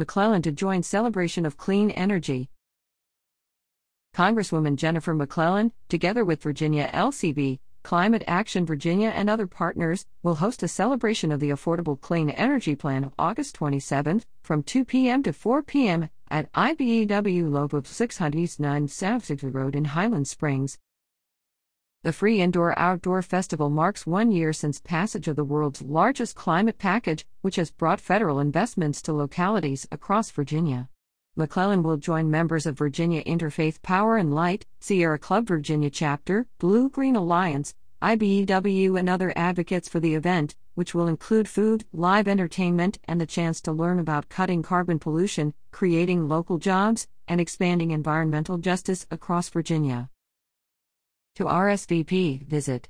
McClellan to join celebration of clean energy. Congresswoman Jennifer McClellan, together with Virginia LCV, Climate Action Virginia and other partners, will host a celebration of the Affordable Clean Energy Plan of August 27 from 2 p.m. to 4 p.m. at IBEW Local 666 Road in Highland Springs. The free indoor-outdoor festival marks 1 year since passage of the world's largest climate package, which has brought federal investments to localities across Virginia. McClellan will join members of Virginia Interfaith Power and Light, Sierra Club Virginia Chapter, Blue Green Alliance, IBEW and other advocates for the event, which will include food, live entertainment, and the chance to learn about cutting carbon pollution, creating local jobs, and expanding environmental justice across Virginia. To RSVP, visit